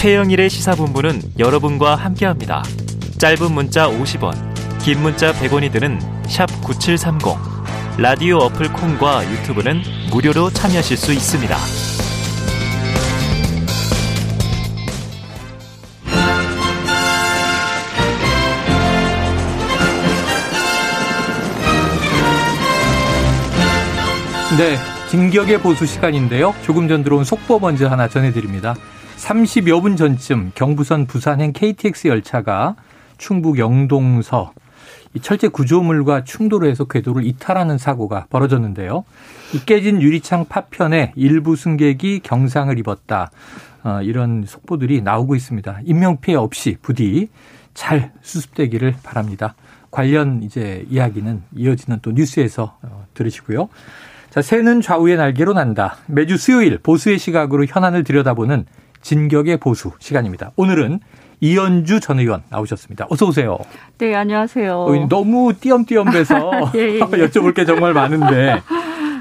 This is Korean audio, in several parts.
최영일의 시사본부는 여러분과 함께합니다. 짧은 문자 50원, 긴 문자 100원이 드는 샵9730. 라디오 어플 콩과 유튜브는 무료로 참여하실 수 있습니다. 네, 진격의 보수 시간인데요. 조금 전 들어온 속보 먼저 하나 전해드립니다. 30여 분 전쯤 경부선 부산행 KTX 열차가 충북 영동서 철제 구조물과 충돌을 해서 궤도를 이탈하는 사고가 벌어졌는데요. 이 깨진 유리창 파편에 일부 승객이 경상을 입었다. 이런 속보들이 나오고 있습니다. 인명피해 없이 부디 잘 수습되기를 바랍니다. 관련 이제 이야기는 이어지는 또 뉴스에서 들으시고요. 자, 새는 좌우의 날개로 난다. 매주 수요일 보수의 시각으로 현안을 들여다보는 진격의 보수 시간입니다. 오늘은 이현주 전 의원 나오셨습니다. 어서 오세요. 네, 안녕하세요. 너무 띄엄띄엄 돼서 예, 예. 여쭤볼 게 정말 많은데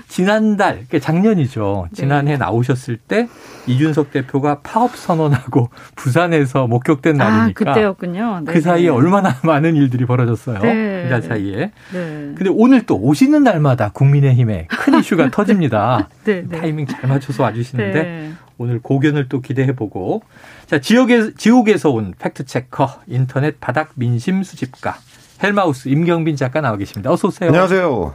지난달, 작년이죠. 지난해 네. 나오셨을 때 이준석 대표가 파업 선언하고 부산에서 목격된 날이니까. 아, 그때였군요. 네. 그 사이에 얼마나 많은 일들이 벌어졌어요. 네. 그날 사이에. 그런데 네. 오늘 또 오시는 날마다 국민의힘에 큰 이슈가 터집니다. 네, 네. 타이밍 잘 맞춰서 와주시는데 네. 오늘 고견을 또 기대해보고. 자, 지옥에서 온 팩트체커, 인터넷 바닥 민심 수집가, 헬마우스 임경빈 작가 나와 계십니다. 어서 오세요. 안녕하세요.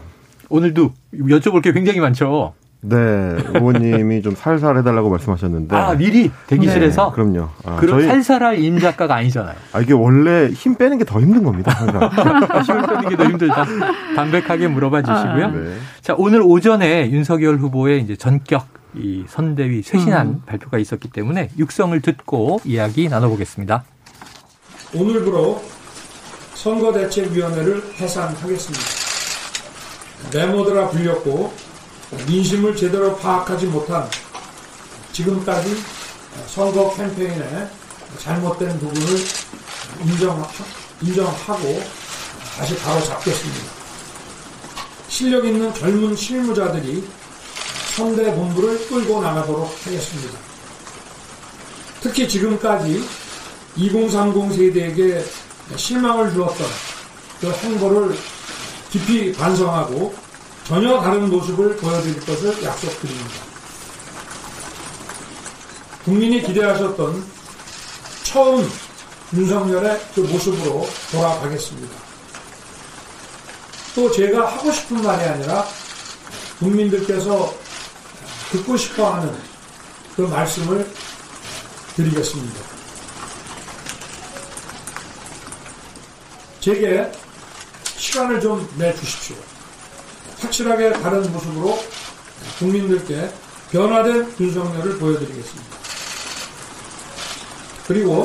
오늘도 여쭤볼 게 굉장히 많죠. 네, 의원님이 좀 살살 해달라고 말씀하셨는데. 아, 미리 대기실에서? 네, 그럼요. 아, 그럼 저희... 살살할 임 작가가 아니잖아요. 아, 이게 원래 힘 빼는 게 더 힘든 겁니다. 힘을 빼는 게 더 힘들다. 담백하게 물어봐 주시고요. 아, 네. 자, 오늘 오전에 윤석열 후보의 이제 전격 이 선대위 쇄신안 발표가 있었기 때문에 육성을 듣고 이야기 나눠보겠습니다. 오늘부로 선거대책위원회를 해산하겠습니다. 메모드라 불렸고 민심을 제대로 파악하지 못한 지금까지 선거 캠페인의 잘못된 부분을 인정하고 다시 바로잡겠습니다. 실력 있는 젊은 실무자들이 선대본부를 끌고 나가도록 하겠습니다. 특히 지금까지 2030 세대에게 실망을 주었던 그 행보를 깊이 반성하고 전혀 다른 모습을 보여드릴 것을 약속드립니다. 국민이 기대하셨던 처음 윤석열의 그 모습으로 돌아가겠습니다. 또 제가 하고 싶은 말이 아니라 국민들께서 듣고 싶어하는 그 말씀을 드리겠습니다. 제게 시간을 좀 내주십시오. 확실하게 다른 모습으로 국민들께 변화된 윤석열을 보여드리겠습니다. 그리고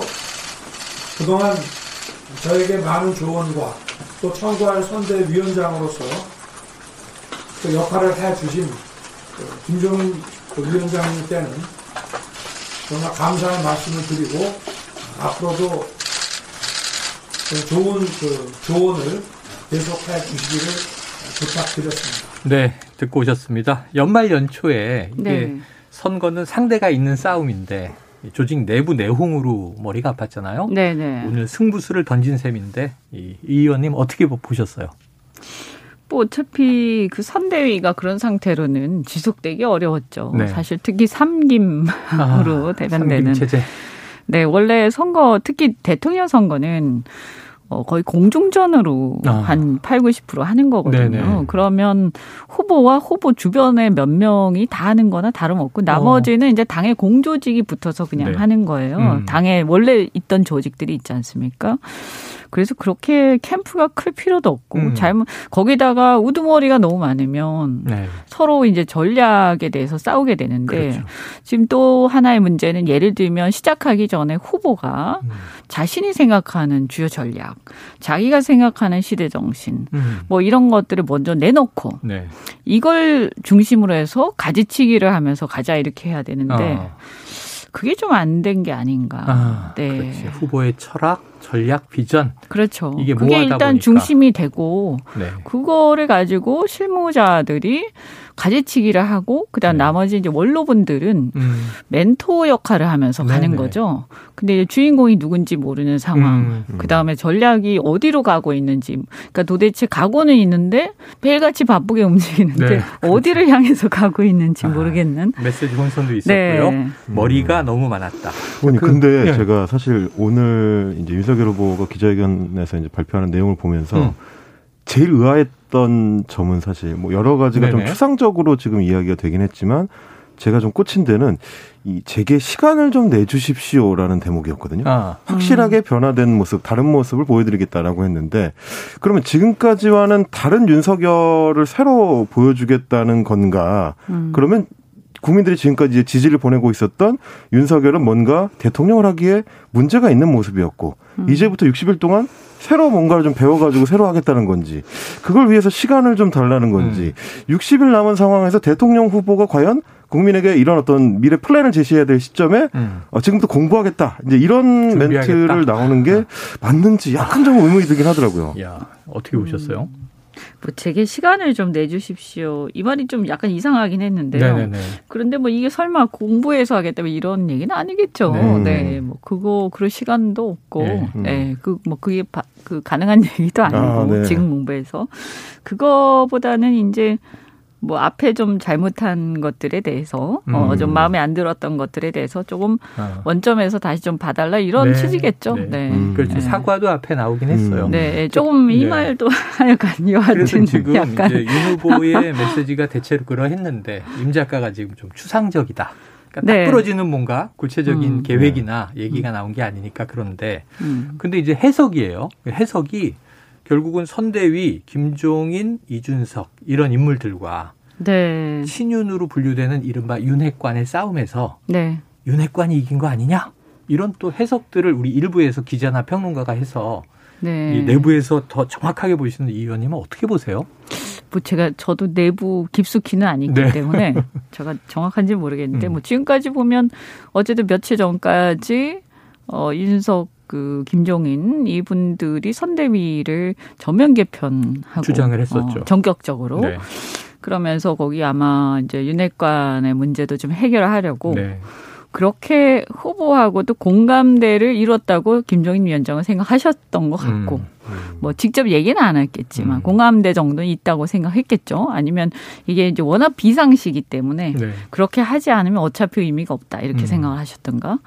그동안 저에게 많은 조언과 또 청구할 선대위원장으로서 그 역할을 해주신 김종인 위원장님께는 정말 감사의 말씀을 드리고 앞으로도 좋은 그 조언을 계속해 주시기를 부탁드렸습니다. 네, 듣고 오셨습니다. 연말 연초에 이게 네. 선거는 상대가 있는 싸움인데 조직 내부 내홍으로 머리가 아팠잖아요. 네, 네. 오늘 승부수를 던진 셈인데 이 의원님 어떻게 보셨어요? 뭐 어차피 그 선대위가 그런 상태로는 지속되기 어려웠죠. 네. 사실 특히 삼김으로 대변되는. 삼김 체제. 네, 원래 선거 특히 대통령 선거는 거의 공중전으로 한 8, 90% 하는 거거든요. 네네. 그러면 후보와 후보 주변에 몇 명이 다 하는 거나 다름없고 나머지는 이제 당의 공조직이 붙어서 그냥 네. 하는 거예요. 당에 원래 있던 조직들이 있지 않습니까? 그래서 그렇게 캠프가 클 필요도 없고 잘못 거기다가 우두머리가 너무 많으면 네. 서로 이제 전략에 대해서 싸우게 되는데 그렇죠. 지금 또 하나의 문제는 예를 들면 시작하기 전에 후보가 자신이 생각하는 주요 전략 자기가 생각하는 시대정신 뭐 이런 것들을 먼저 내놓고 네. 이걸 중심으로 해서 가지치기를 하면서 가자 이렇게 해야 되는데 그게 좀 안 된 게 아닌가. 아, 네. 그렇지. 후보의 철학, 전략, 비전. 그렇죠. 이게 그게 일단 보니까. 중심이 되고 네. 그거를 가지고 실무자들이 가지치기를 하고 그다음 나머지 이제 원로분들은 멘토 역할을 하면서 네네. 가는 거죠. 근데 이제 주인공이 누군지 모르는 상황. 그다음에 전략이 어디로 가고 있는지. 그러니까 도대체 각오는 있는데 매일같이 바쁘게 움직이는데 네. 어디를 향해서 가고 있는지 모르겠는. 아, 메시지 혼선도 있었고요. 네. 머리가 너무 많았다. 의원님, 근데 네. 제가 사실 오늘 이제 윤석열 후보가 기자회견에서 이제 발표하는 내용을 보면서 제일 의아했던 점은 사실 뭐 여러 가지가 네네. 좀 추상적으로 지금 이야기가 되긴 했지만 제가 좀 꽂힌 데는 이 제게 시간을 좀 내주십시오라는 대목이었거든요. 아. 확실하게 변화된 모습, 다른 모습을 보여드리겠다라고 했는데 그러면 지금까지와는 다른 윤석열을 새로 보여주겠다는 건가? 그러면 국민들이 지금까지 지지를 보내고 있었던 윤석열은 뭔가 대통령을 하기에 문제가 있는 모습이었고 이제부터 60일 동안 새로 뭔가를 좀 배워가지고 새로 하겠다는 건지 그걸 위해서 시간을 좀 달라는 건지 60일 남은 상황에서 대통령 후보가 과연 국민에게 이런 어떤 미래 플랜을 제시해야 될 시점에 지금부터 공부하겠다 이제 이런 준비하겠다. 멘트를 나오는 게 맞는지 약간 좀 의문이 들긴 하더라고요. 야, 어떻게 보셨어요? 뭐 제게 시간을 좀 내주십시오. 이 말이 좀 약간 이상하긴 했는데요. 네네네. 그런데 뭐 이게 설마 공부해서 하겠다면 이런 얘기는 아니겠죠. 네, 네. 뭐 그거 그럴 시간도 없고, 네, 네. 그 뭐 그게 그 가능한 얘기도 아니고 네. 지금 공부해서 그거보다는 이제 뭐 앞에 좀 잘못한 것들에 대해서 좀 마음에 안 들었던 것들에 대해서 조금 원점에서 다시 좀 봐달라 이런 네. 취지겠죠. 네, 네. 그렇죠. 네. 사과도 앞에 나오긴 했어요. 네, 조금 이 말도 하여간 여하튼 그래서 지금 약간. 이제 윤 후보의 메시지가 대체로 그러했는데 임 작가가 지금 좀 추상적이다. 그러니까 딱 부러지는 네. 뭔가 구체적인 계획이나 얘기가 나온 게 아니니까 그런데 근데 이제 해석이에요. 해석이 결국은 선대위 김종인, 이준석 이런 인물들과 네. 친윤으로 분류되는 이른바 윤핵관의 싸움에서 네. 윤핵관이 이긴 거 아니냐? 이런 또 해석들을 우리 일부에서 기자나 평론가가 해서 네. 이 내부에서 더 정확하게 보시는 이 의원님은 어떻게 보세요? 뭐 제가 저도 내부 깊숙이는 아니기 네. 때문에 제가 정확한지 모르겠는데 뭐 지금까지 보면 어쨌든 며칠 전까지 이준석 그 김종인 이분들이 선대위를 전면 개편하고 주장을 했었죠. 전격적으로. 네. 그러면서 거기 아마 이제 윤핵관의 문제도 좀 해결하려고 네. 그렇게 후보하고도 공감대를 이뤘다고 김종인 위원장은 생각하셨던 것 같고 뭐 직접 얘기는 안 했겠지만 공감대 정도는 있다고 생각했겠죠. 아니면 이게 이제 워낙 비상시기 때문에 네. 그렇게 하지 않으면 어차피 의미가 없다 이렇게 생각을 하셨던가.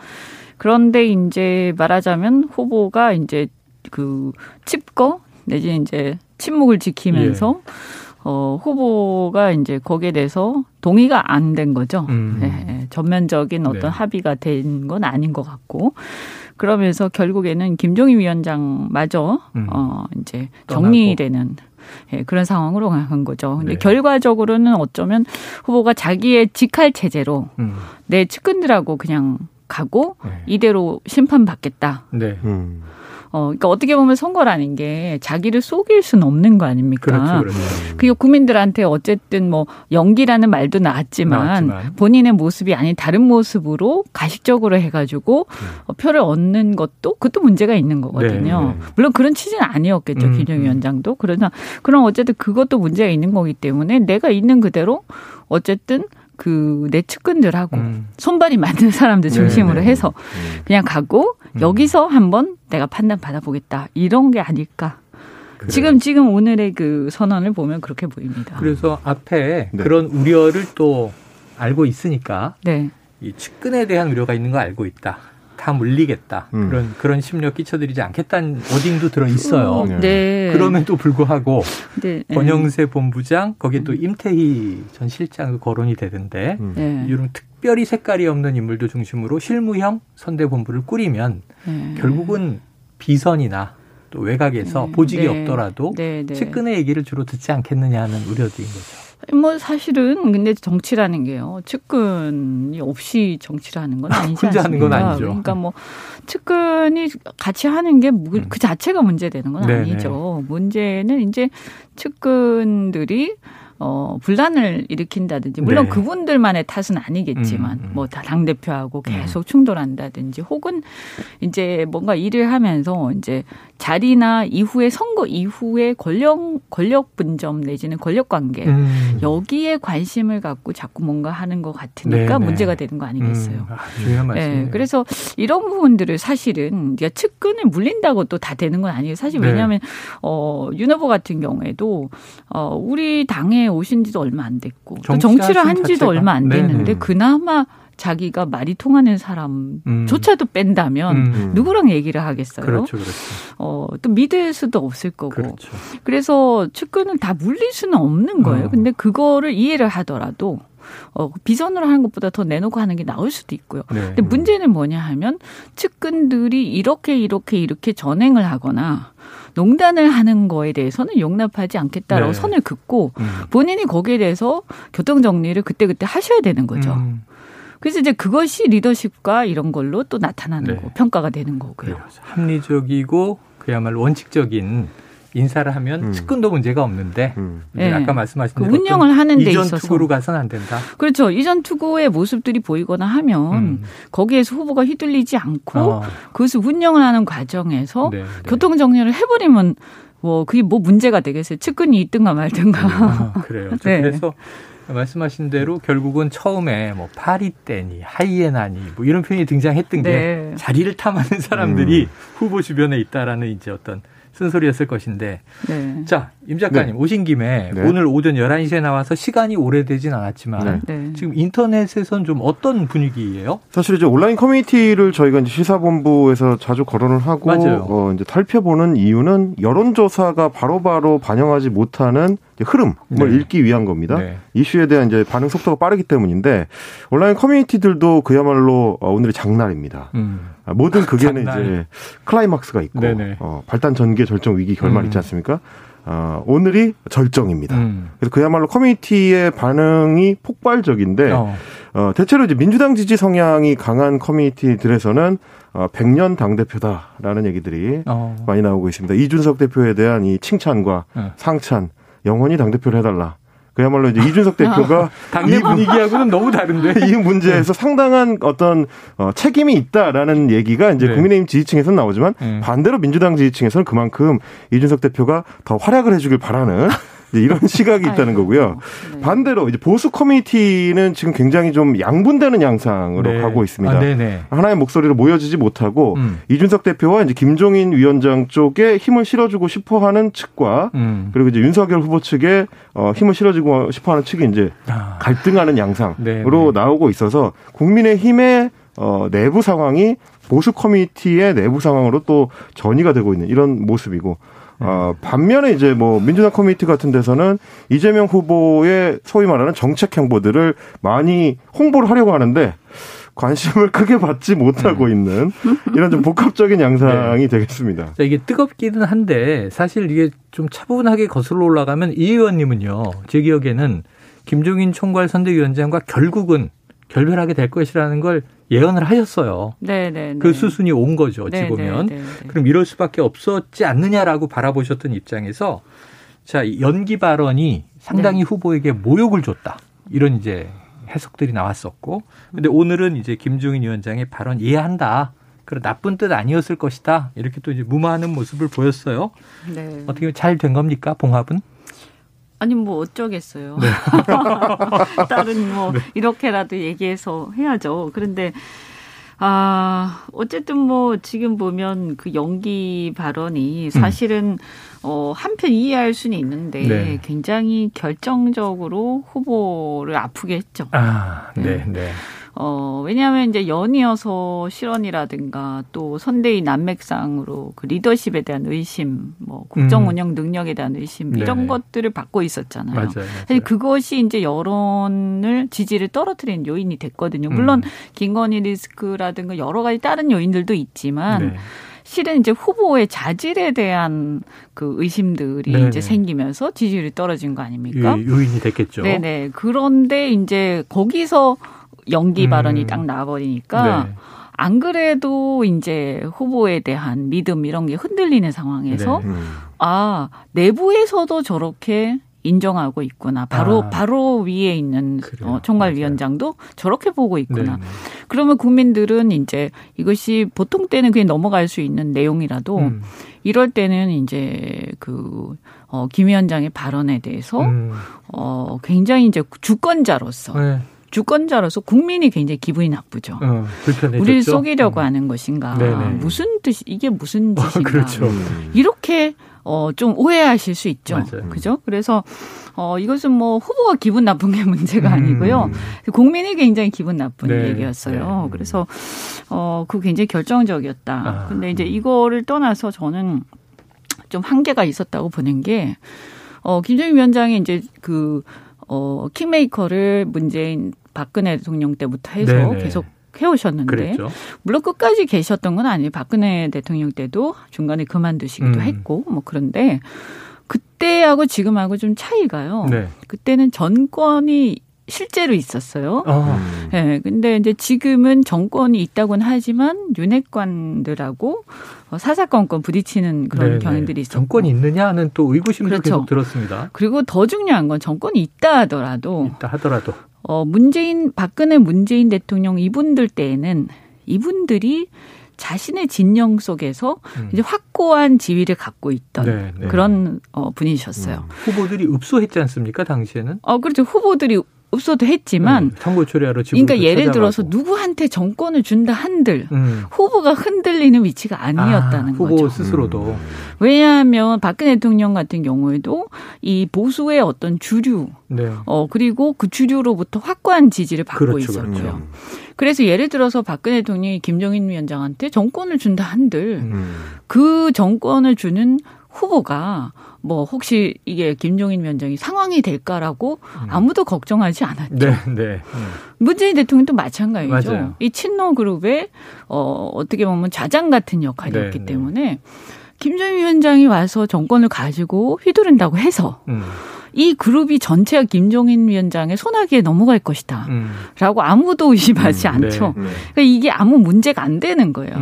그런데 이제 말하자면 후보가 이제 그 칩거 내지 이제 침묵을 지키면서 예. 후보가 이제 거기에 대해서 동의가 안 된 거죠. 네. 전면적인 어떤 네. 합의가 된 건 아닌 것 같고 그러면서 결국에는 김종인 위원장마저 이제 정리되는. 예, 그런 상황으로 간 거죠. 근데 네. 결과적으로는 어쩌면 후보가 자기의 직할 체제로 내 측근들하고 그냥 가고 네. 이대로 심판받겠다. 네. 그러니까 어떻게 보면 선거라는 게 자기를 속일 수는 없는 거 아닙니까? 그렇죠, 그렇죠. 그리고 국민들한테 어쨌든 뭐 연기라는 말도 나왔지만 본인의 모습이 아닌 다른 모습으로 가식적으로 해가지고 표를 얻는 것도 그것도 문제가 있는 거거든요. 네, 네. 물론 그런 취지는 아니었겠죠. 김종인 위원장도. 그러나 그럼 어쨌든 그것도 문제가 있는 거기 때문에 내가 있는 그대로 어쨌든 그 내 측근들하고 손발이 맞는 사람들 중심으로 네네. 해서 그냥 가고 여기서 한번 내가 판단 받아보겠다 이런 게 아닐까. 그래요. 지금 오늘의 그 선언을 보면 그렇게 보입니다. 그래서 앞에 네. 그런 우려를 또 알고 있으니까 네. 이 측근에 대한 우려가 있는 거 알고 있다. 다 물리겠다. 그런 심력 끼쳐드리지 않겠다는 워딩도 들어있어요. 네. 그럼에도 불구하고 네. 권영세 본부장 거기에 또 임태희 전 실장 거론이 되던데 이런 특별히 색깔이 없는 인물들 중심으로 실무형 선대본부를 꾸리면 결국은 비선이나 또 외곽에서 보직이 없더라도 측근의 얘기를 주로 듣지 않겠느냐 하는 우려들인 거죠. 뭐 사실은 근데 정치라는 게요. 측근이 없이 정치를 하는 건 아니지 않습니까? 혼자 하는 건 아니죠. 그러니까 뭐 측근이 같이 하는 게 그 자체가 문제되는 건 아니죠. 문제는 이제 측근들이 분란을 일으킨다든지 물론 네. 그분들만의 탓은 아니겠지만 뭐 다 당 대표하고 계속 충돌한다든지 혹은 이제 뭔가 일을 하면서 이제 자리나 이후에 선거 이후에 권력 분점 내지는 권력 관계 여기에 관심을 갖고 자꾸 뭔가 하는 것 같으니까 네네. 문제가 되는 거 아니겠어요? 아, 중요한 말씀이에요. 네, 그래서 이런 부분들을 사실은 측근을 물린다고 또 다 되는 건 아니에요. 사실 왜냐하면 네. 윤 후보 같은 경우에도 우리 당에 오신 지도 얼마 안 됐고 또 정치를 한 지도 얼마 안 됐는데 그나마 자기가 말이 통하는 사람조차도 뺀다면 누구랑 얘기를 하겠어요? 그렇죠, 그렇죠. 또 믿을 수도 없을 거고. 그렇죠. 그래서 측근은 다 물릴 수는 없는 거예요. 근데 그거를 이해를 하더라도 비선으로 하는 것보다 더 내놓고 하는 게 나을 수도 있고요. 네. 근데 문제는 뭐냐 하면 측근들이 이렇게 전행을 하거나 농단을 하는 거에 대해서는 용납하지 않겠다라고 네. 선을 긋고 본인이 거기에 대해서 교통정리를 그때그때 하셔야 되는 거죠. 그래서 이제 그것이 리더십과 이런 걸로 또 나타나는 네. 거, 평가가 되는 거고요. 그래서 합리적이고 그야말로 원칙적인 인사를 하면 측근도 문제가 없는데 네. 아까 말씀하신 대로 그 운영을 하는 데 있어서 이전 투구로 가서는 안 된다. 그렇죠. 이전 투구의 모습들이 보이거나 하면 거기에서 후보가 휘둘리지 않고 그것을 운영을 하는 과정에서 네, 네. 교통정리를 해버리면 그게 문제가 되겠어요. 측근이 있든가 말든가. 그래요. 네. 그래서 말씀하신 대로 결국은 처음에 파리떼니 하이에나니 이런 표현이 등장했던 게 네. 자리를 탐하는 사람들이 후보 주변에 있다라는 이제 어떤 쓴소리였을 것인데 네. 자, 임 작가님 네. 오신 김에 네. 오늘 오전 11시에 나와서 시간이 오래되진 않았지만 네. 네. 지금 인터넷에선 좀 어떤 분위기예요? 사실 이제 온라인 커뮤니티를 저희가 이제 시사본부에서 자주 거론을 하고 이제 살펴보는 이유는 여론조사가 바로바로 반영하지 못하는 흐름을 네. 읽기 위한 겁니다. 네. 이슈에 대한 이제 반응 속도가 빠르기 때문인데 온라인 커뮤니티들도 그야말로 오늘의 장날입니다. 모든 극에는 이제 클라이막스가 있고 발단 전개 절정 위기 결말 있지 않습니까? 오늘이 절정입니다. 그래서 그야말로 커뮤니티의 반응이 폭발적인데 대체로 이제 민주당 지지 성향이 강한 커뮤니티들에서는 100년 당대표다라는 얘기들이 많이 나오고 있습니다. 이준석 대표에 대한 이 칭찬과 상찬 영원히 당대표를 해달라. 그야말로 이제 이준석 대표가 당내 분위기하고는 너무 다른데 이 문제에서 네. 상당한 어떤 책임이 있다라는 얘기가 이제 네. 국민의힘 지지층에서는 나오지만 반대로 민주당 지지층에서는 그만큼 이준석 대표가 더 활약을 해주길 바라는 이런 시각이 있다는 거고요. 네. 반대로 이제 보수 커뮤니티는 지금 굉장히 좀 양분되는 양상으로 네. 가고 있습니다. 하나의 목소리로 모여지지 못하고 이준석 대표와 이제 김종인 위원장 쪽에 힘을 실어주고 싶어하는 측과 그리고 이제 윤석열 후보 측에 힘을 실어주고 싶어하는 측이 이제 갈등하는 양상으로 나오고 있어서 국민의힘의 내부 상황이 보수 커뮤니티의 내부 상황으로 또 전이가 되고 있는 이런 모습이고. 반면에 이제 민주당 커뮤니티 같은 데서는 이재명 후보의 소위 말하는 정책 행보들을 많이 홍보를 하려고 하는데 관심을 크게 받지 못하고 있는 이런 좀 복합적인 양상이 네. 되겠습니다. 자, 이게 뜨겁기는 한데 사실 이게 좀 차분하게 거슬러 올라가면 이 의원님은요. 제 기억에는 김종인 총괄 선대위원장과 결국은 결별하게 될 것이라는 걸 예언을 하셨어요. 네네. 그 수순이 온 거죠. 어찌 보면. 네네네. 그럼 이럴 수밖에 없었지 않느냐라고 바라보셨던 입장에서 자, 연기 발언이 상당히 네. 후보에게 모욕을 줬다. 이런 이제 해석들이 나왔었고. 근데 오늘은 이제 김종인 위원장의 발언 이해한다. 그런 나쁜 뜻 아니었을 것이다. 이렇게 또 이제 무마하는 모습을 보였어요. 네. 어떻게 보면 잘 된 겁니까? 봉합은? 아니 어쩌겠어요. 네. 다른 네. 이렇게라도 얘기해서 해야죠. 그런데 어쨌든 지금 보면 그 연기 발언이 사실은 한편 이해할 수는 있는데 네. 굉장히 결정적으로 후보를 아프게 했죠. 네, 네. 왜냐하면 이제 연이어서 실언이라든가 또 선대위 난맥상으로 그 리더십에 대한 의심, 국정 운영 능력에 대한 의심 이런 네. 것들을 받고 있었잖아요. 맞아요. 사실 그것이 이제 여론을 지지를 떨어뜨리는 요인이 됐거든요. 물론 김건희 리스크라든가 여러 가지 다른 요인들도 있지만. 네. 실은 이제 후보의 자질에 대한 그 의심들이 네네. 이제 생기면서 지지율이 떨어진 거 아닙니까? 요인이 됐겠죠. 네네. 그런데 이제 거기서 연기 발언이 딱 나와버리니까 네. 안 그래도 이제 후보에 대한 믿음 이런 게 흔들리는 상황에서 네. 내부에서도 저렇게 인정하고 있구나. 바로 위에 있는 총괄위원장도 저렇게 보고 있구나. 네네. 그러면 국민들은 이제 이것이 보통 때는 그냥 넘어갈 수 있는 내용이라도 이럴 때는 이제 그 김 위원장의 발언에 대해서 굉장히 이제 주권자로서. 네. 주권자로서 국민이 굉장히 기분이 나쁘죠. 불편해졌죠. 우리를 속이려고 하는 것인가. 네네. 무슨 뜻이 이게 무슨 짓인가. 그렇죠. 이렇게 좀 오해하실 수 있죠. 맞아요. 그죠? 그래서 이것은 뭐 후보가 기분 나쁜 게 문제가 아니고요. 국민이 굉장히 기분 나쁜 네. 얘기였어요. 네. 그래서 그거 굉장히 결정적이었다. 아. 근데 이제 이거를 떠나서 저는 좀 한계가 있었다고 보는 게 김종인 위원장이 이제 그 킹메이커를 문재인 박근혜 대통령 때부터 해서 네네. 계속 해오셨는데 그랬죠. 물론 끝까지 계셨던 건 아니에요. 박근혜 대통령 때도 중간에 그만두시기도 했고 뭐 그런데 그때하고 지금하고 좀 차이가요. 네. 그때는 정권이 실제로 있었어요. 네, 근데 이제 지금은 정권이 있다고는 하지만 윤핵관들하고 사사건건 부딪히는 그런 네네. 경향들이 있었고. 정권이 있느냐 하는 또 의구심도 그렇죠. 계속 들었습니다. 그리고 더 중요한 건 정권이 있다 하더라도 문재인 박근혜 문재인 대통령 이분들 때에는 이분들이 자신의 진영 속에서 이제 확고한 지위를 갖고 있던 네네. 그런 분이셨어요. 후보들이 읍소했지 않습니까 당시에는? 그렇죠. 후보들이 없어도 했지만 선거 처리하러 지금 그러니까 예를 찾아가고. 들어서 누구한테 정권을 준다 한들 후보가 흔들리는 위치가 아니었다는 후보 거죠. 후보 스스로도. 왜냐하면 박근혜 대통령 같은 경우에도 이 보수의 어떤 주류 네. 그리고 그 주류로부터 확고한 지지를 받고 그렇죠, 있었고요. 그렇죠. 그래서 예를 들어서 박근혜 대통령이 김종인 위원장한테 정권을 준다 한들 그 정권을 주는 후보가 뭐 혹시 이게 김종인 위원장이 상황이 될까라고 아무도 걱정하지 않았죠. 네, 네. 문재인 대통령도 마찬가지죠. 맞아요. 이 친노 그룹의 어떻게 보면 좌장 같은 역할이었기 네, 때문에 네. 김종인 위원장이 와서 정권을 가지고 휘두른다고 해서 이 그룹이 전체가 김종인 위원장의 손아귀에 넘어갈 것이다 라고 아무도 의심하지 않죠. 네, 네. 그러니까 이게 아무 문제가 안 되는 거예요.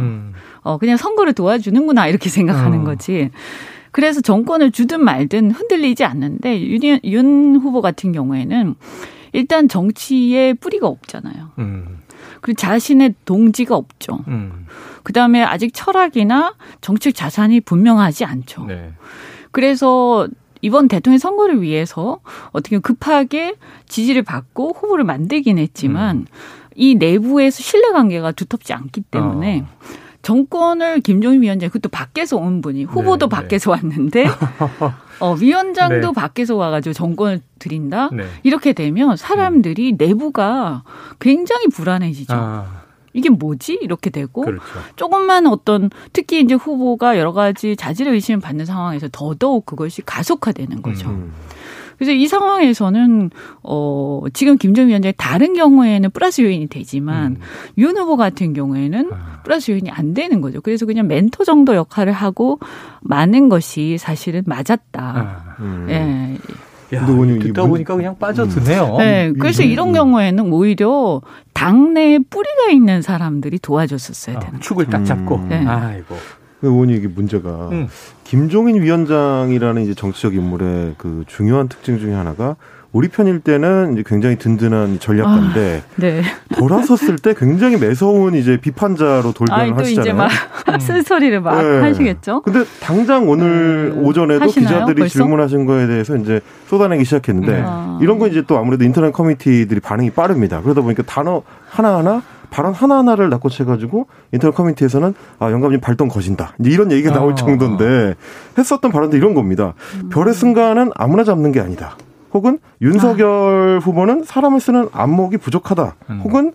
그냥 선거를 도와주는구나 이렇게 생각하는 거지. 그래서 정권을 주든 말든 흔들리지 않는데 윤 후보 같은 경우에는 일단 정치에 뿌리가 없잖아요. 그리고 자신의 동지가 없죠. 그다음에 아직 철학이나 정책 자산이 분명하지 않죠. 네. 그래서 이번 대통령 선거를 위해서 어떻게 급하게 지지를 받고 후보를 만들긴 했지만 이 내부에서 신뢰관계가 두텁지 않기 때문에 정권을 김종인 위원장, 그것도 밖에서 온 분이, 후보도 네, 밖에서 네. 왔는데, 위원장도 네. 밖에서 와가지고 정권을 드린다? 네. 이렇게 되면 사람들이 내부가 굉장히 불안해지죠. 이게 뭐지? 이렇게 되고, 그렇죠. 조금만 어떤, 특히 이제 후보가 여러 가지 자질의 의심을 받는 상황에서 더더욱 그것이 가속화되는 거죠. 그래서 이 상황에서는 지금 김종인 위원장이 다른 경우에는 플러스 요인이 되지만 윤 후보 같은 경우에는 플러스 요인이 안 되는 거죠. 그래서 그냥 멘토 정도 역할을 하고 많은 것이 사실은 맞았다. 예. 야, 듣다 보니까 그냥 빠져드네요. 네, 그래서 이런 경우에는 오히려 당내에 뿌리가 있는 사람들이 도와줬었어야 되는 거죠. 축을 딱 잡고. 네. 아이고. 의원님 이게 문제가 김종인 위원장이라는 이제 정치적 인물의 그 중요한 특징 중에 하나가 우리 편일 때는 이제 굉장히 든든한 전략가인데 네. 돌아섰을 때 굉장히 매서운 이제 비판자로 돌변을 하시잖아요. 또 이제 막 쓴소리를 막 네. 하시겠죠. 근데 당장 오늘 오전에도 하시나요? 기자들이 벌써? 질문하신 거에 대해서 이제 쏟아내기 시작했는데 이런 건 이제 또 아무래도 인터넷 커뮤니티들이 반응이 빠릅니다. 그러다 보니까 단어 하나하나 발언 하나하나를 낚고채가지고 인터넷 커뮤니티에서는 아 영감님 발동 거신다 이런 얘기가 나올 정도인데 했었던 발언도 이런 겁니다. 별의 승가는 아무나 잡는 게 아니다. 혹은 윤석열 후보는 사람을 쓰는 안목이 부족하다. 혹은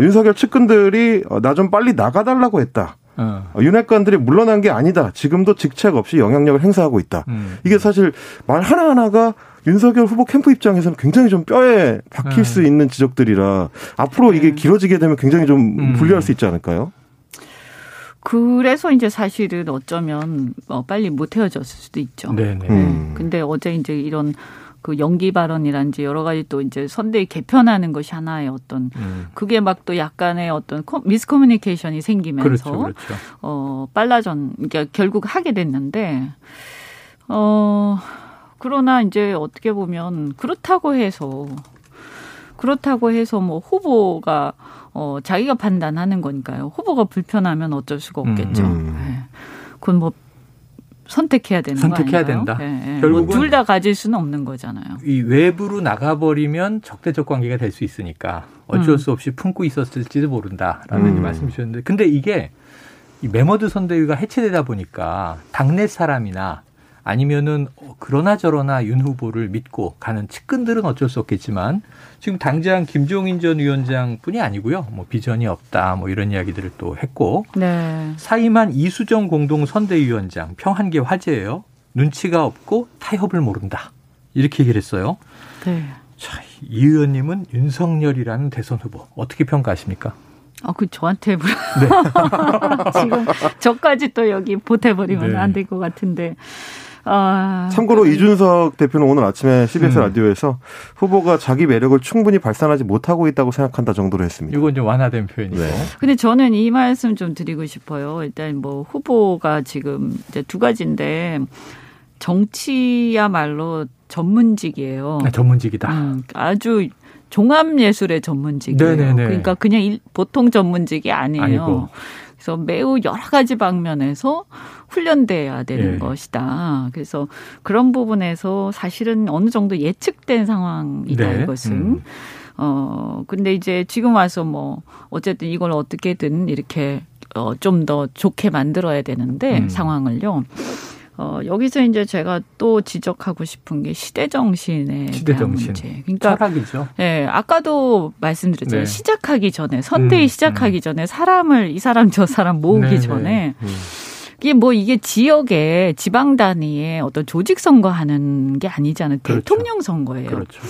윤석열 측근들이 나 좀 빨리 나가달라고 했다. 윤핵관들이 물러난 게 아니다. 지금도 직책 없이 영향력을 행사하고 있다. 이게 사실 말 하나하나가 윤석열 후보 캠프 입장에서는 굉장히 좀 뼈에 박힐 수 있는 지적들이라 앞으로 이게 길어지게 되면 굉장히 좀 불리할 수 있지 않을까요? 그래서 이제 사실은 어쩌면 빨리 못 헤어졌을 수도 있죠. 네네. 근데 어제 이제 이런 그 연기 발언이란지 여러 가지 또 이제 선대위 개편하는 것이 하나의 어떤 그게 막 또 약간의 어떤 미스커뮤니케이션이 생기면서 그렇죠, 그렇죠. 빨라졌 그러니까 결국 하게 됐는데 그러나 이제 어떻게 보면 그렇다고 해서 뭐 후보가 자기가 판단하는 거니까요. 후보가 불편하면 어쩔 수가 없겠죠. 네. 그건 뭐 선택해야 되는 거예요. 선택해야 된다. 네. 결국은 뭐 둘 다 가질 수는 없는 거잖아요. 이 외부로 나가버리면 적대적 관계가 될 수 있으니까 어쩔 수 없이 품고 있었을지도 모른다라는 말씀 주셨는데, 근데 이게 이 메머드 선대위가 해체되다 보니까 당내 사람이나 아니면은 그러나 저러나 윤 후보를 믿고 가는 측근들은 어쩔 수 없겠지만 지금 당장 김종인 전 위원장뿐이 아니고요. 뭐 비전이 없다 뭐 이런 이야기들을 또 했고 네. 사임한 이수정 공동선대위원장 평한계 화제예요. 눈치가 없고 타협을 모른다 이렇게 얘기를 했어요. 네. 자, 이 의원님은 윤석열이라는 대선 후보 어떻게 평가하십니까? 그 저한테 물어. 네. 지금 저까지 또 여기 보태버리면 네. 안 될 것 같은데. 참고로 이준석 대표는 오늘 아침에 CBS 라디오에서 후보가 자기 매력을 충분히 발산하지 못하고 있다고 생각한다 정도로 했습니다. 이건 좀 완화된 표현이고. 네. 근데 저는 이 말씀 좀 드리고 싶어요. 일단 뭐 후보가 지금 이제 두 가지인데 정치야말로 전문직이에요. 아, 전문직이다. 아주 종합예술의 전문직이에요. 네네네. 그러니까 그냥 보통 전문직이 아니에요. 아이고. 그래서 매우 여러 가지 방면에서 훈련돼야 되는 예. 것이다. 그래서 그런 부분에서 사실은 어느 정도 예측된 상황이다 네. 이것은. 근데 이제 지금 와서 뭐 어쨌든 이걸 어떻게든 이렇게 좀 더 좋게 만들어야 되는데 상황을요. 여기서 이제 제가 또 지적하고 싶은 게 시대정신. 문제. 그러니까 철학이죠. 예, 아까도 말씀드렸잖아요. 네. 시작하기 전에 선대위 시작하기 전에 사람을 이 사람 저 사람 모으기 네네. 전에 이게 뭐 이게 지역의 지방 단위의 어떤 조직 선거하는 게 아니잖아요. 그렇죠. 대통령 선거예요. 그렇죠.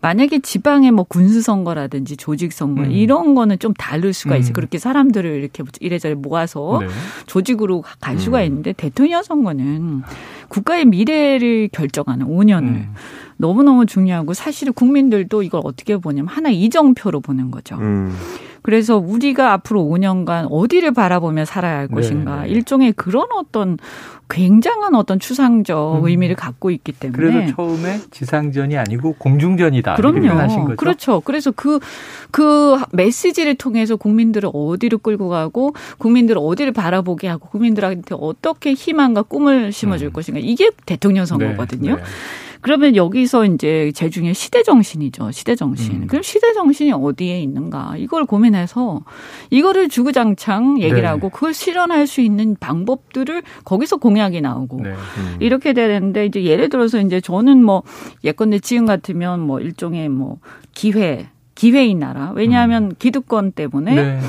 만약에 지방의 뭐 군수선거라든지 조직선거 이런 거는 좀 다를 수가 있어요. 그렇게 사람들을 이렇게 이래저래 모아서 네. 조직으로 갈 수가 있는데 대통령 선거는 국가의 미래를 결정하는 5년을 너무너무 중요하고 사실은 국민들도 이걸 어떻게 보냐면 하나의 이정표로 보는 거죠. 그래서 우리가 앞으로 5년간 어디를 바라보며 살아야 할 것인가. 네. 일종의 그런 어떤 굉장한 어떤 추상적 의미를 갖고 있기 때문에. 그래서 처음에 지상전이 아니고 공중전이다. 그럼요. 그렇죠. 그래서 그 메시지를 통해서 국민들을 어디로 끌고 가고 국민들을 어디를 바라보게 하고 국민들한테 어떻게 희망과 꿈을 심어줄 것인가. 이게 대통령 선거거든요. 네. 네. 그러면 여기서 이제 제중에 시대정신이죠. 시대정신. 그럼 시대정신이 어디에 있는가. 이걸 고민해서 이거를 주구장창 얘기를 네. 하고 그걸 실현할 수 있는 방법들을 거기서 공약이 나오고 네. 이렇게 되는데 이제 예를 들어서 이제 저는 뭐 예컨대 지금 같으면 뭐 일종의 뭐 기회인 나라. 왜냐하면 기득권 때문에 네.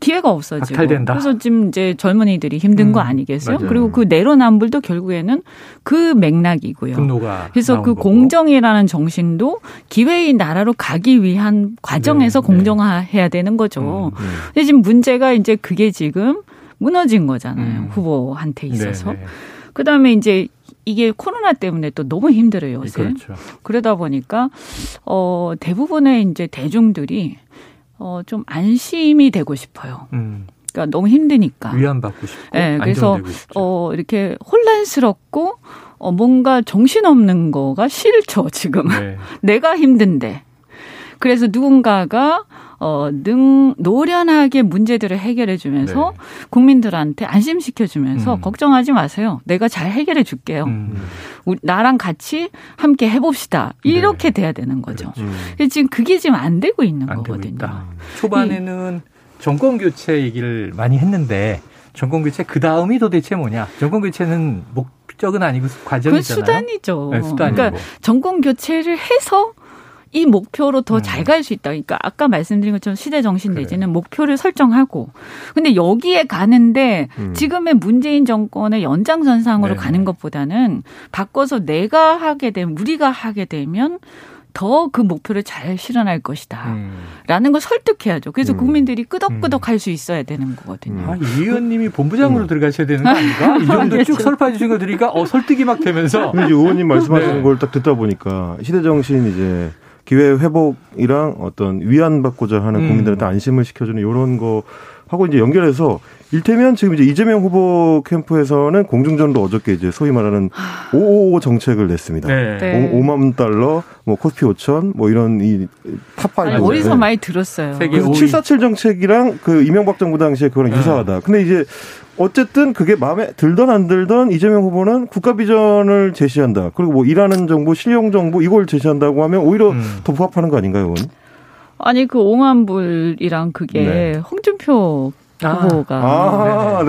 기회가 없어지고. 박탈된다. 그래서 지금 이제 젊은이들이 힘든 거 아니겠어요? 맞아요. 그리고 그 내로남불도 결국에는 그 맥락이고요. 분노가 그래서 그 거고. 공정이라는 정신도 기회의 나라로 가기 위한 과정에서 네. 공정화해야 되는 거죠. 근데 지금 문제가 이제 그게 지금 무너진 거잖아요. 후보한테 있어서. 네네. 그다음에 이제 이게 코로나 때문에 또 너무 힘들어요, 요새. 그렇죠. 그러다 보니까 대부분의 이제 대중들이 좀 안심이 되고 싶어요. 그러니까 너무 힘드니까. 위안받고 싶고. 네, 그래서 이렇게 혼란스럽고 뭔가 정신없는 거가 싫죠, 지금. 네. 내가 힘든데. 그래서 누군가가 노련하게 문제들을 해결해 주면서 네. 국민들한테 안심시켜 주면서 걱정하지 마세요. 내가 잘 해결해 줄게요. 나랑 같이 함께 해봅시다. 이렇게 네. 돼야 되는 거죠. 지금 그게 지금 안 되고 있는 거거든요. 초반에는 정권 교체 얘기를 많이 했는데 정권 교체 그 다음이 도대체 뭐냐? 정권 교체는 목적은 아니고 과정이잖아요. 그건 수단이죠. 네, 그러니까 정권 교체를 해서 이 목표로 더 잘 갈 수 있다. 그러니까 아까 말씀드린 것처럼 시대정신 내지는 목표를 설정하고. 근데 여기에 가는데 지금의 문재인 정권의 연장선상으로 네네. 가는 것보다는 바꿔서 우리가 하게 되면 더 그 목표를 잘 실현할 것이다. 라는 걸 설득해야죠. 그래서 국민들이 끄덕끄덕 할 수 있어야 되는 거거든요. 이 의원님이 본부장으로 들어가셔야 되는 거 아닌가? 이 정도 쭉 설파해 주신 거 드리니까 설득이 막 되면서. 근데 의원님 말씀하시는 네. 걸 딱 듣다 보니까 시대정신 이제 기회 회복이랑 어떤 위안받고자 하는 국민들한테 안심을 시켜주는 이런 거 하고 이제 연결해서 일테면 지금 이제 이재명 후보 캠프에서는 공중전도 어저께 이제 소위 말하는 555 정책을 냈습니다. 네. 네. $50,000, 뭐 코스피 5,000, 뭐 이런 이 탑5. 어디서 많이 들었어요. 그래서 747 정책이랑 그 이명박 정부 당시에 그거랑 유사하다. 근데 이제 어쨌든 그게 마음에 들던 안 들던 이재명 후보는 국가 비전을 제시한다. 그리고 뭐 일하는 정부, 실용 정부 이걸 제시한다고 하면 오히려 더 부합하는 거 아닌가요, 의원? 아니 그 옹안불이랑 그게 네. 홍준표 후보가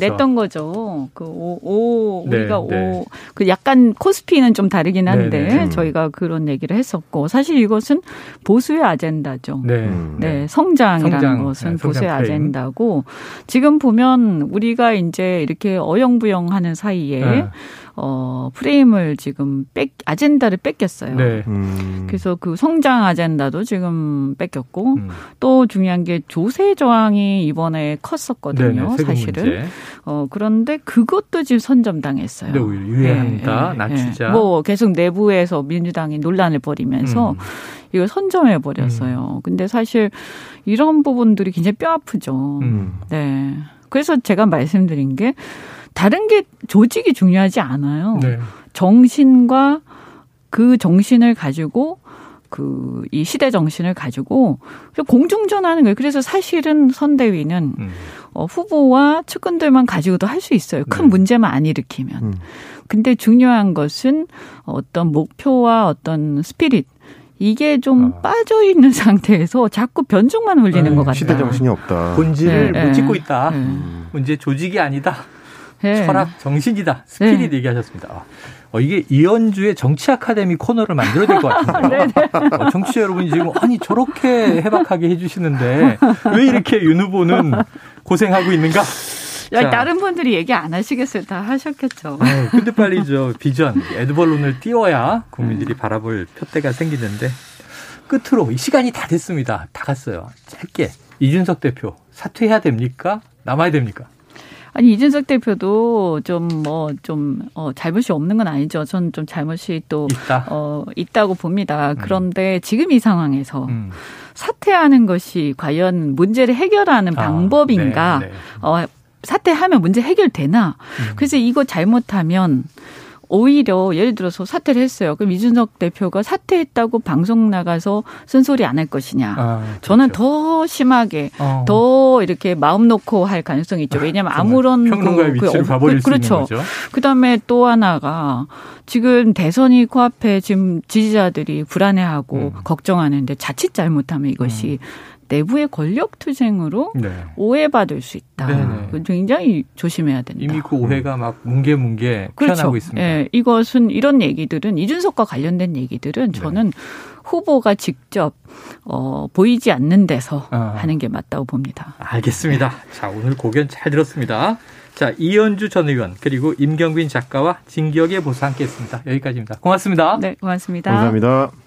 냈던 거죠. 그 그 약간 코스피는 좀 다르긴 한데 네네. 저희가 그런 얘기를 했었고 사실 이것은 보수의 아젠다죠. 네, 네. 성장이라는 것은 네. 보수의 아젠다고 지금 보면 우리가 이제 이렇게 어영부영하는 사이에. 네. 프레임을 지금 아젠다를 뺏겼어요. 네. 그래서 그 성장 아젠다도 지금 뺏겼고 또 중요한 게 조세 저항이 이번에 컸었거든요. 네네, 사실은. 그런데 그것도 지금 선점당했어요. 네, 오히려 유예한다, 네, 낮추자. 네. 뭐 계속 내부에서 민주당이 논란을 벌이면서 이걸 선점해 버렸어요. 근데 사실 이런 부분들이 굉장히 뼈 아프죠. 네. 그래서 제가 말씀드린 게. 다른 게 조직이 중요하지 않아요. 네. 정신과 그 정신을 가지고 그 이 시대 정신을 가지고 공중전하는 거예요. 그래서 사실은 선대위는 후보와 측근들만 가지고도 할 수 있어요. 큰 문제만 안 일으키면. 근데 중요한 것은 어떤 목표와 어떤 스피릿. 이게 좀 빠져 있는 상태에서 자꾸 변죽만 흘리는 것 같다. 시대 정신이 없다. 본질을 못 짚고 있다. 이제 조직이 아니다. 네. 철학 정신이다. 스피릿 네. 얘기하셨습니다. 이게 이현주의 정치 아카데미 코너를 만들어야 될 것 같은데 정치자 여러분이 지금 아니 저렇게 해박하게 해주시는데 왜 이렇게 윤 후보는 고생하고 있는가? 야, 다른 분들이 얘기 안 하시겠어요. 다 하셨겠죠. 근데 빨리 저 비전, 에드벌론을 띄워야 국민들이 바라볼 표대가 생기는데 끝으로 시간이 다 됐습니다. 다 갔어요. 짧게 이준석 대표 사퇴해야 됩니까? 남아야 됩니까? 아니 이준석 대표도 잘못이 없는 건 아니죠. 저는 좀 잘못이 또 있다고 봅니다. 그런데 지금 이 상황에서 사퇴하는 것이 과연 문제를 해결하는 방법인가? 네, 네. 사퇴하면 문제 해결되나? 그래서 이거 잘못하면. 오히려 예를 들어서 사퇴를 했어요. 그럼 이준석 대표가 사퇴했다고 방송 나가서 쓴소리 안 할 것이냐. 그렇죠. 저는 더 심하게 더 이렇게 마음 놓고 할 가능성이 있죠. 왜냐하면 아무런. 평론가의 위치를 봐버릴 수 있는 거죠. 그다음에 또 하나가 지금 대선이 코앞에 지금 지지자들이 불안해하고 걱정하는데 자칫 잘못하면 이것이 내부의 권력 투쟁으로 네. 오해받을 수 있다. 네네. 굉장히 조심해야 된다. 이미 그 오해가 막 뭉게뭉게 피어나고 있습니다. 네. 이것은 이런 얘기들은 이준석과 관련된 얘기들은 저는 후보가 직접 보이지 않는 데서 하는 게 맞다고 봅니다. 알겠습니다. 자, 오늘 고견 잘 들었습니다. 자, 이현주 전 의원 그리고 임경빈 작가와 진격의 보수 함께했습니다. 여기까지입니다. 고맙습니다. 네, 고맙습니다. 감사합니다.